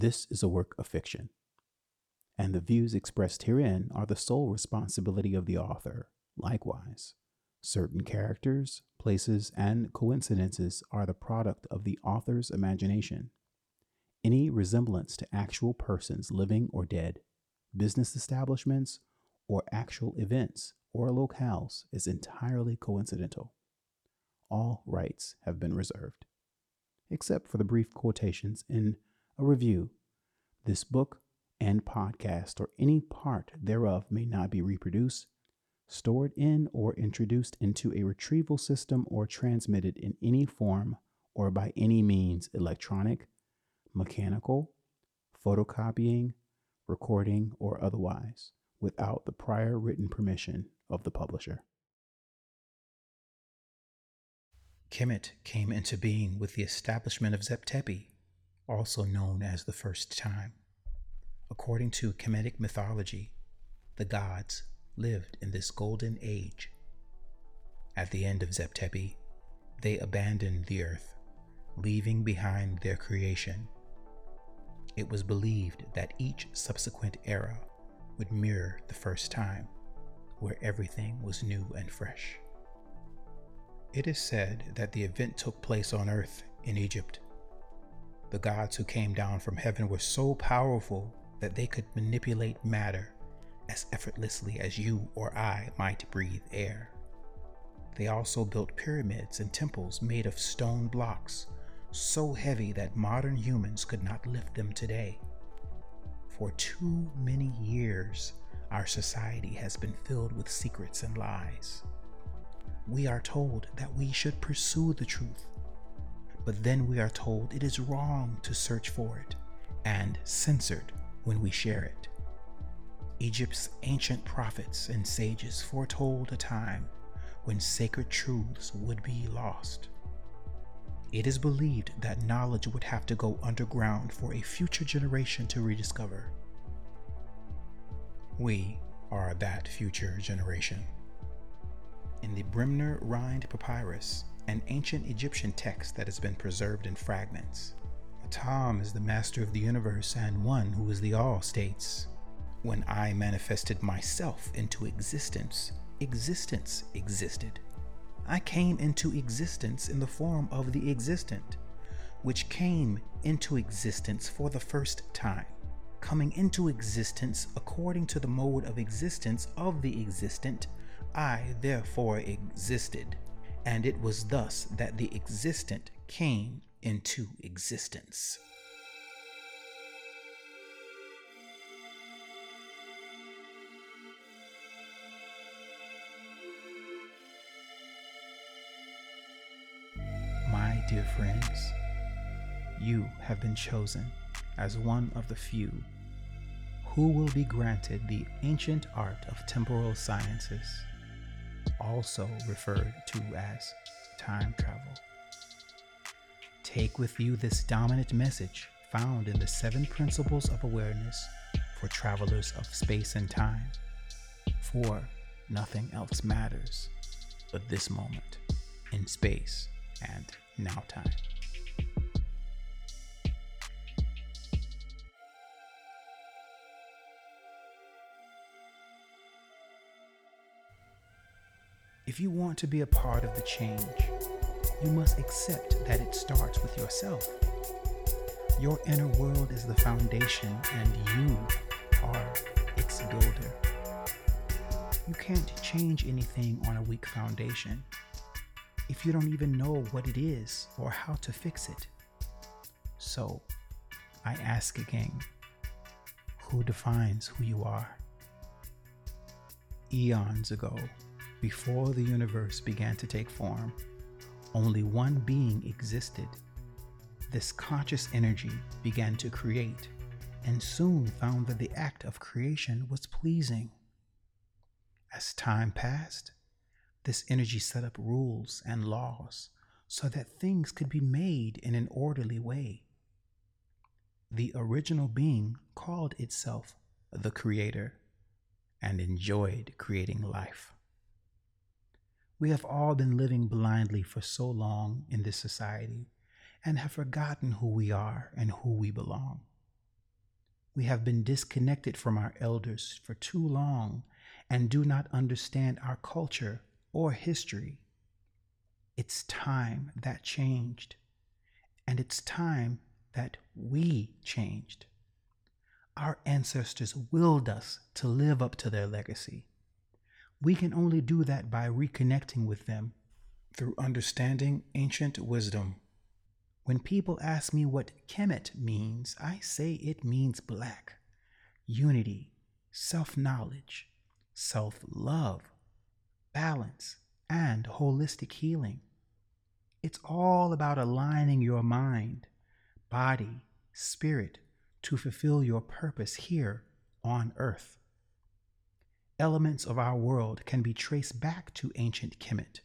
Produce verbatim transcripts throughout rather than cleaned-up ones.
This is a work of fiction, and the views expressed herein are the sole responsibility of the author. Likewise, certain characters, places, and coincidences are the product of the author's imagination. Any resemblance to actual persons, living or dead, business establishments, or actual events or locales is entirely coincidental. All rights have been reserved, except for the brief quotations in a review. This book and podcast or any part thereof may not be reproduced, stored in or introduced into a retrieval system, or transmitted in any form or by any means, electronic, mechanical, photocopying, recording, or otherwise, without the prior written permission of the publisher. Kemet came into being with the establishment of Zeptepi, also known as the First Time. According to Kemetic mythology, the gods lived in this golden age. At the end of Zeptepi, they abandoned the earth, leaving behind their creation. It was believed that each subsequent era would mirror the first time, where everything was new and fresh. It is said that the event took place on earth in Egypt. The gods who came down from heaven were so powerful that they could manipulate matter as effortlessly as you or I might breathe air. They also built pyramids and temples made of stone blocks so heavy that modern humans could not lift them today. For too many years, our society has been filled with secrets and lies. We are told that we should pursue the truth, but then we are told it is wrong to search for it, and censored when we share it. Egypt's ancient prophets and sages foretold a time when sacred truths would be lost. It is believed that knowledge would have to go underground for a future generation to rediscover. We are that future generation. In the Bremner Rhind Papyrus, an ancient Egyptian text that has been preserved in fragments, Atum is the master of the universe and one who is the all states, "When I manifested myself into existence, existence existed. I came into existence in the form of the existent, which came into existence for the first time, coming into existence according to the mode of existence of the existent. I therefore existed, and it was thus that the existent came into existence." My dear friends, you have been chosen as one of the few who will be granted the ancient art of temporal sciences, also referred to as time travel. Take with you this dominant message found in the seven principles of awareness for travelers of space and time, for nothing else matters but this moment in space and now time. If you want to be a part of the change, you must accept that it starts with yourself. Your inner world is the foundation, and you are its builder. You can't change anything on a weak foundation if you don't even know what it is or how to fix it. So, I ask again, who defines who you are? Eons ago, before the universe began to take form, only one being existed. This conscious energy began to create, and soon found that the act of creation was pleasing. As time passed, this energy set up rules and laws so that things could be made in an orderly way. The original being called itself the Creator and enjoyed creating life. We have all been living blindly for so long in this society and have forgotten who we are and who we belong. We have been disconnected from our elders for too long and do not understand our culture or history. It's time that changed, and it's time that we changed. Our ancestors willed us to live up to their legacy. We can only do that by reconnecting with them through understanding ancient wisdom. When people ask me what Kemet means, I say it means black, unity, self-knowledge, self-love, balance, and holistic healing. It's all about aligning your mind, body, spirit to fulfill your purpose here on Earth. Elements of our world can be traced back to ancient Kemet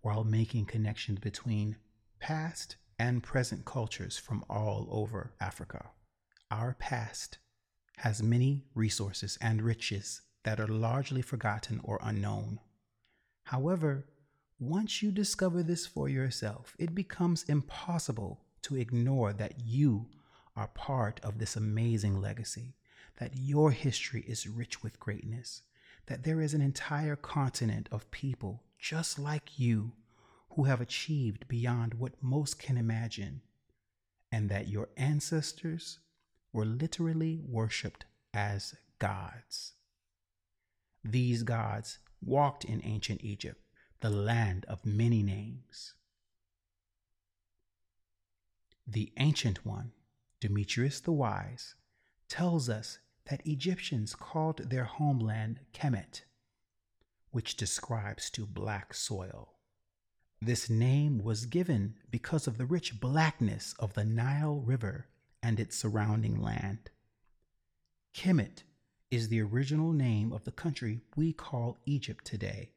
while making connections between past and present cultures from all over Africa. Our past has many resources and riches that are largely forgotten or unknown. However, once you discover this for yourself, it becomes impossible to ignore that you are part of this amazing legacy, that your history is rich with greatness, that there is an entire continent of people just like you who have achieved beyond what most can imagine, and that your ancestors were literally worshipped as gods. These gods walked in ancient Egypt, the land of many names. The Ancient One, Demetrius the Wise, tells us that Egyptians called their homeland Kemet, which describes to black soil. This name was given because of the rich blackness of the Nile River and its surrounding land. Kemet is the original name of the country we call Egypt today,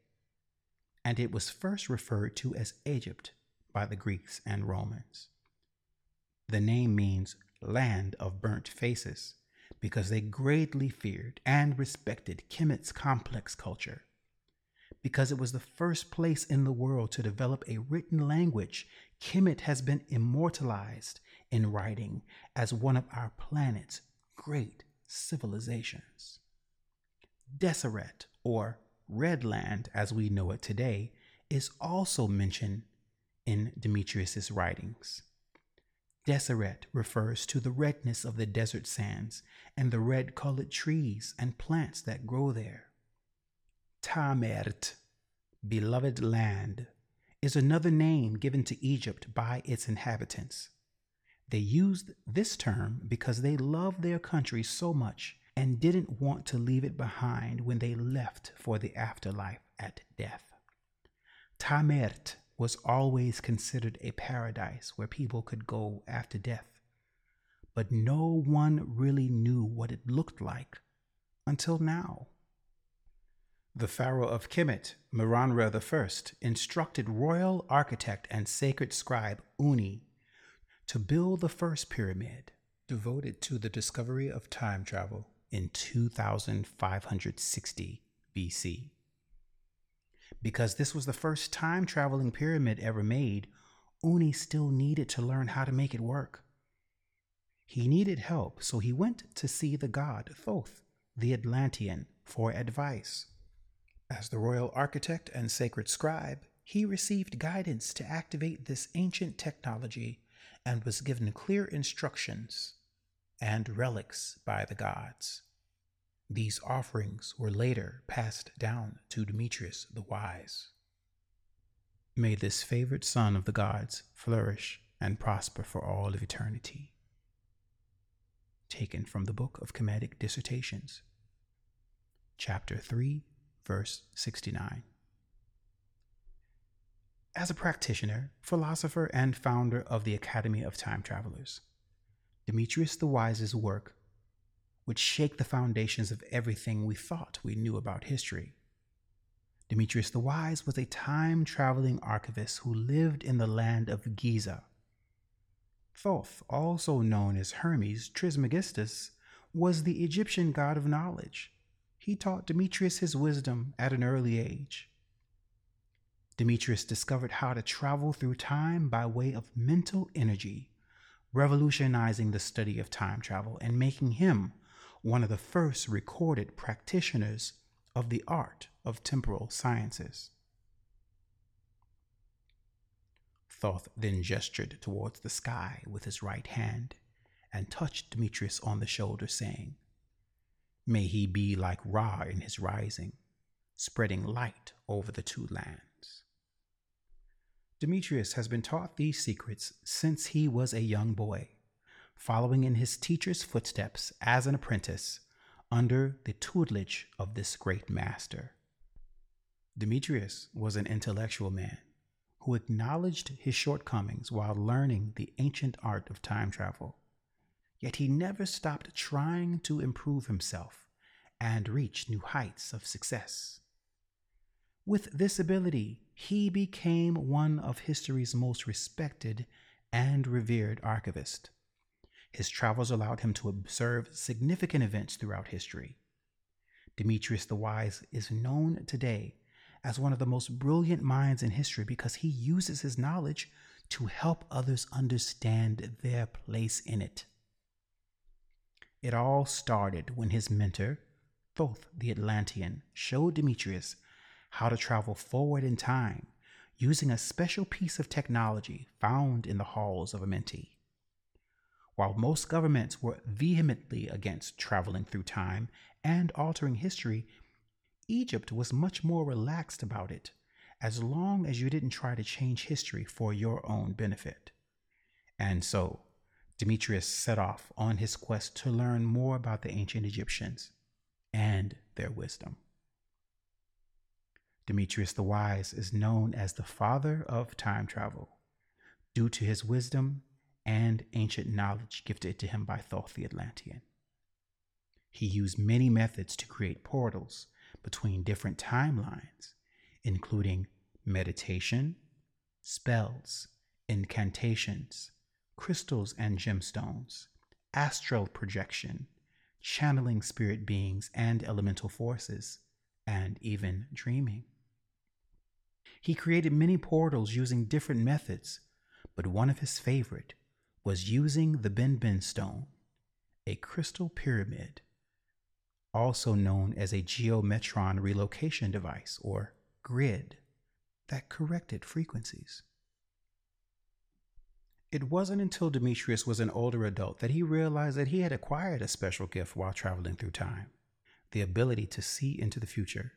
and it was first referred to as Egypt by the Greeks and Romans. The name means land of burnt faces because they greatly feared and respected Kemet's complex culture, because it was the first place in the world to develop a written language. Kemet has been immortalized in writing as one of our planet's great civilizations. Deseret, or Red Land as we know it today, is also mentioned in Demetrius's writings. Deseret refers to the redness of the desert sands and the red-colored trees and plants that grow there. Tamert, beloved land, is another name given to Egypt by its inhabitants. They used this term because they loved their country so much and didn't want to leave it behind when they left for the afterlife at death. Tamert was always considered a paradise where people could go after death, but no one really knew what it looked like until now. The pharaoh of Kemet, Merenre the First, instructed royal architect and sacred scribe Uni to build the first pyramid, devoted to the discovery of time travel, in two thousand five hundred sixty B C. Because this was the first time-traveling pyramid ever made, Uni still needed to learn how to make it work. He needed help, so he went to see the god Thoth, the Atlantean, for advice. As the royal architect and sacred scribe, he received guidance to activate this ancient technology and was given clear instructions and relics by the gods. These offerings were later passed down to Demetrius the Wise. May this favored son of the gods flourish and prosper for all of eternity. Taken from the Book of Comedic Dissertations, Chapter three, Verse sixty-nine. As a practitioner, philosopher, and founder of the Academy of Time Travelers, Demetrius the Wise's work would shake the foundations of everything we thought we knew about history. Demetrius the Wise was a time-traveling archivist who lived in the land of Giza. Thoth, also known as Hermes Trismegistus, was the Egyptian god of knowledge. He taught Demetrius his wisdom at an early age. Demetrius discovered how to travel through time by way of mental energy, revolutionizing the study of time travel and making him one of the first recorded practitioners of the art of temporal sciences. Thoth then gestured towards the sky with his right hand and touched Demetrius on the shoulder, saying, "May he be like Ra in his rising, spreading light over the two lands." Demetrius has been taught these secrets since he was a young boy, following in his teacher's footsteps as an apprentice under the tutelage of this great master. Demetrius was an intellectual man who acknowledged his shortcomings while learning the ancient art of time travel, yet he never stopped trying to improve himself and reach new heights of success. With this ability, he became one of history's most respected and revered archivists. His travels allowed him to observe significant events throughout history. Demetrius the Wise is known today as one of the most brilliant minds in history because he uses his knowledge to help others understand their place in it. It all started when his mentor, Thoth the Atlantean, showed Demetrius how to travel forward in time using a special piece of technology found in the halls of Amenti. While most governments were vehemently against traveling through time and altering history, Egypt was much more relaxed about it, as long as you didn't try to change history for your own benefit. And so, Demetrius set off on his quest to learn more about the ancient Egyptians and their wisdom. Demetrius the Wise is known as the father of time travel, due to his wisdom and ancient knowledge gifted to him by Thoth the Atlantean. He used many methods to create portals between different timelines, including meditation, spells, incantations, crystals and gemstones, astral projection, channeling spirit beings and elemental forces, and even dreaming. He created many portals using different methods, but one of his favorite was using the Benben Stone, a crystal pyramid, also known as a geometron relocation device or grid, that corrected frequencies. It wasn't until Demetrius was an older adult that he realized that he had acquired a special gift while traveling through time, the ability to see into the future.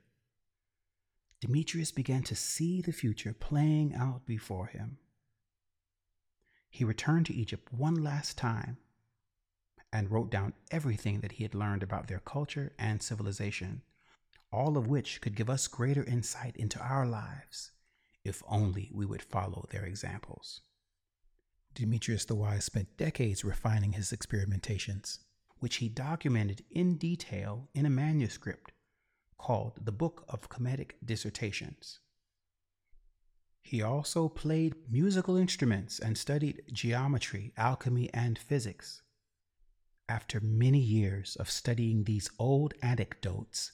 Demetrius began to see the future playing out before him. He returned to Egypt one last time and wrote down everything that he had learned about their culture and civilization, all of which could give us greater insight into our lives if only we would follow their examples. Demetrius the Wise spent decades refining his experimentations, which he documented in detail in a manuscript called the Book of Comedic Dissertations. He also played musical instruments and studied geometry, alchemy, and physics. After many years of studying these old anecdotes,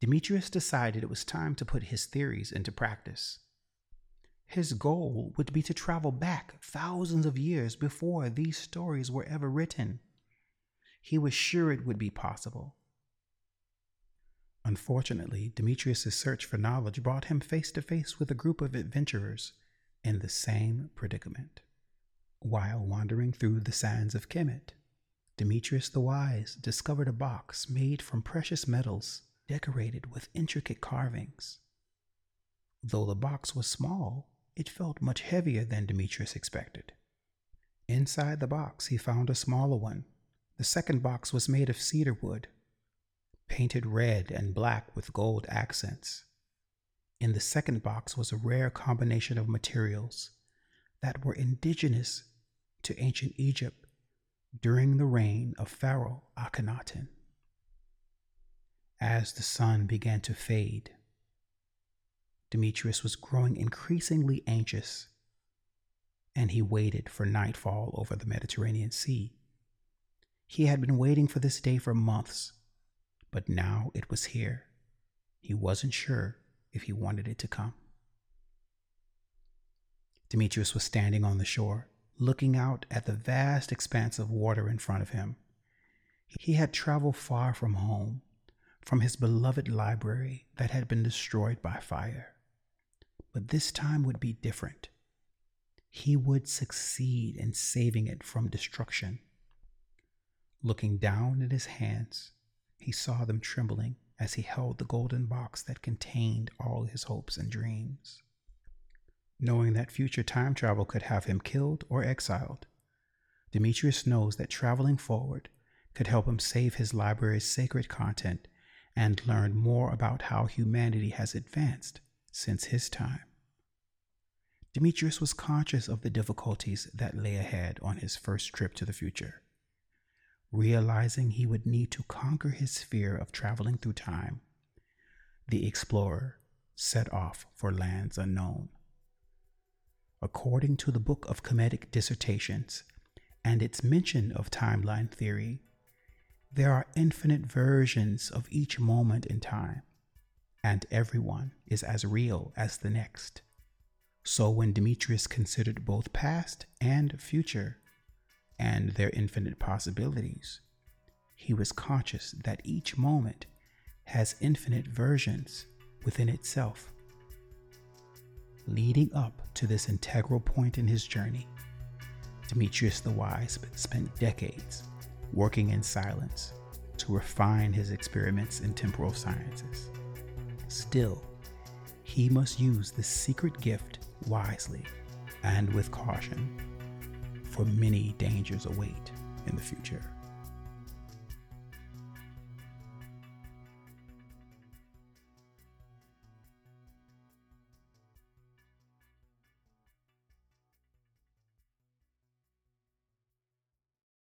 Demetrius decided it was time to put his theories into practice. His goal would be to travel back thousands of years before these stories were ever written. He was sure it would be possible. Unfortunately, Demetrius's search for knowledge brought him face to face with a group of adventurers in the same predicament. While wandering through the sands of Kemet, Demetrius the Wise discovered a box made from precious metals decorated with intricate carvings. Though the box was small, it felt much heavier than Demetrius expected. Inside the box, he found a smaller one. The second box was made of cedar wood, painted red and black with gold accents. In the second box was a rare combination of materials that were indigenous to ancient Egypt during the reign of Pharaoh Akhenaten. As the sun began to fade, Demetrius was growing increasingly anxious, and he waited for nightfall over the Mediterranean Sea. He had been waiting for this day for months, but now it was here. He wasn't sure if he wanted it to come. Demetrius was standing on the shore, looking out at the vast expanse of water in front of him. He had traveled far from home, from his beloved library that had been destroyed by fire. But this time would be different. He would succeed in saving it from destruction. Looking down at his hands, he saw them trembling as he held the golden box that contained all his hopes and dreams. Knowing that future time travel could have him killed or exiled, Demetrius knows that traveling forward could help him save his library's sacred content and learn more about how humanity has advanced since his time. Demetrius was conscious of the difficulties that lay ahead on his first trip to the future. Realizing he would need to conquer his fear of traveling through time, the explorer set off for lands unknown. According to the Book of Comedic Dissertations and its mention of timeline theory, there are infinite versions of each moment in time, and everyone is as real as the next. So when Demetrius considered both past and future, and their infinite possibilities, he was conscious that each moment has infinite versions within itself. Leading up to this integral point in his journey, Demetrius the Wise spent decades working in silence to refine his experiments in temporal sciences. Still, he must use this secret gift wisely and with caution, for many dangers await in the future.